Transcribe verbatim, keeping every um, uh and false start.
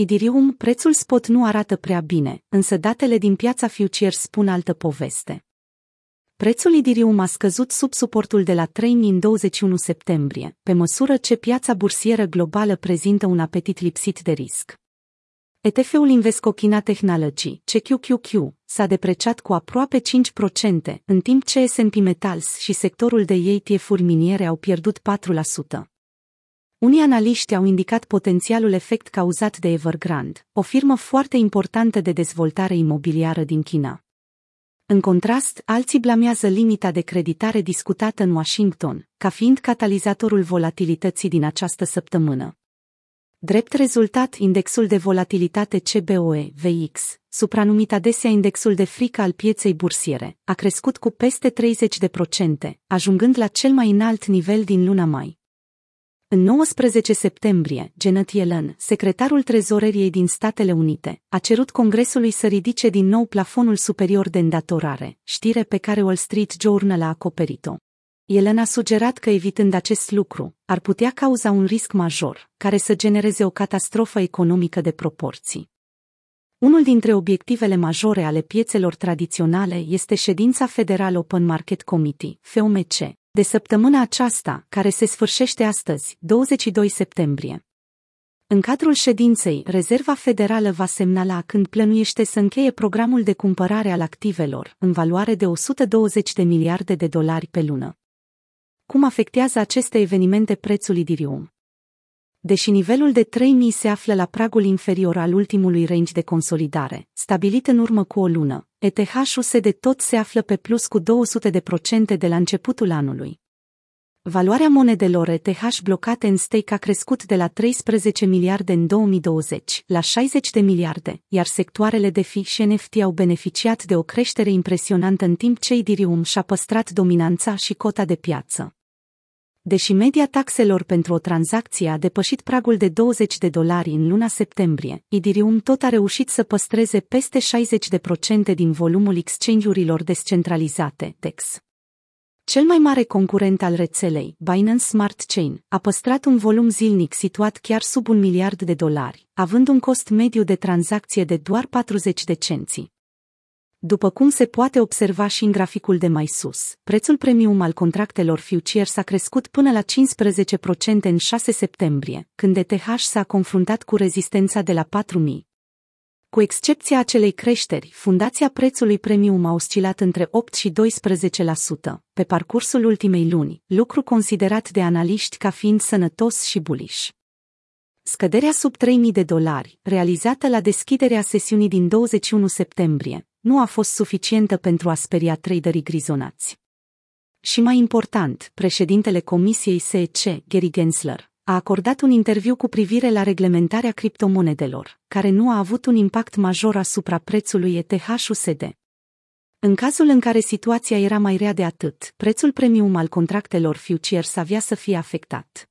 Ethereum, prețul spot nu arată prea bine, însă datele din piața futures spun altă poveste. Prețul Ethereum a scăzut sub suportul de la trei mii în douăzeci și unu septembrie, pe măsură ce piața bursieră globală prezintă un apetit lipsit de risc. E T F-ul Invesco China Technology, C Q Q Q, s-a depreciat cu aproape cinci la sută, în timp ce S and P Metals și sectorul de E T F-uri miniere au pierdut patru la sută. Unii analiști au indicat potențialul efect cauzat de Evergrande, o firmă foarte importantă de dezvoltare imobiliară din China. În contrast, alții blamează limita de creditare discutată în Washington, ca fiind catalizatorul volatilității din această săptămână. Drept rezultat, indexul de volatilitate C B O E V I X, supranumit adesea indexul de frică al pieței bursiere, a crescut cu peste treizeci la sută, ajungând la cel mai înalt nivel din luna mai. În nouăsprezece septembrie, Janet Yellen, secretarul trezoreriei din Statele Unite, a cerut Congresului să ridice din nou plafonul superior de îndatorare, știre pe care Wall Street Journal a acoperit-o. Yellen a sugerat că, evitând acest lucru, ar putea cauza un risc major, care să genereze o catastrofă economică de proporții. Unul dintre obiectivele majore ale piețelor tradiționale este ședința Federal Open Market Committee, F O M C, de săptămâna aceasta, care se sfârșește astăzi, douăzeci și doi septembrie. În cadrul ședinței, Rezerva Federală va semnala când plănuiește să încheie programul de cumpărare al activelor, în valoare de o sută douăzeci de miliarde de dolari pe lună. Cum afectează aceste evenimente prețul Ethereum? Deși nivelul de trei mii se află la pragul inferior al ultimului range de consolidare, stabilit în urmă cu o lună, E T H-U S D tot se află pe plus cu două sute la sută de la începutul anului. Valoarea monedelor E T H blocate în stake a crescut de la treisprezece miliarde în două mii douăzeci la șaizeci de miliarde, iar sectoarele de F I și N F T au beneficiat de o creștere impresionantă în timp ce Ethereum și-a păstrat dominanța și cota de piață. Deși media taxelor pentru o tranzacție a depășit pragul de douăzeci de dolari în luna septembrie, Ethereum tot a reușit să păstreze peste șaizeci la sută din volumul exchange-urilor descentralizate, D E X. Cel mai mare concurent al rețelei, Binance Smart Chain, a păstrat un volum zilnic situat chiar sub un miliard de dolari, având un cost mediu de tranzacție de doar patruzeci de cenți. După cum se poate observa și în graficul de mai sus, prețul premium al contractelor futures a crescut până la cincisprezece la sută în șase septembrie, când E T H s-a confruntat cu rezistența de la patru mii. Cu excepția acelei creșteri, fundația prețului premium a oscilat între opt și doisprezece la sută pe parcursul ultimei luni, lucru considerat de analiști ca fiind sănătos și bullish. Scăderea sub trei mii de dolari, realizată la deschiderea sesiunii din douăzeci și unu septembrie, nu a fost suficientă pentru a speria traderii grizonați. Și mai important, președintele Comisiei S E C, Gary Gensler, a acordat un interviu cu privire la reglementarea criptomonedelor, care nu a avut un impact major asupra prețului E T H U S D. În cazul în care situația era mai rea de atât, prețul premium al contractelor futures avea să fie afectat.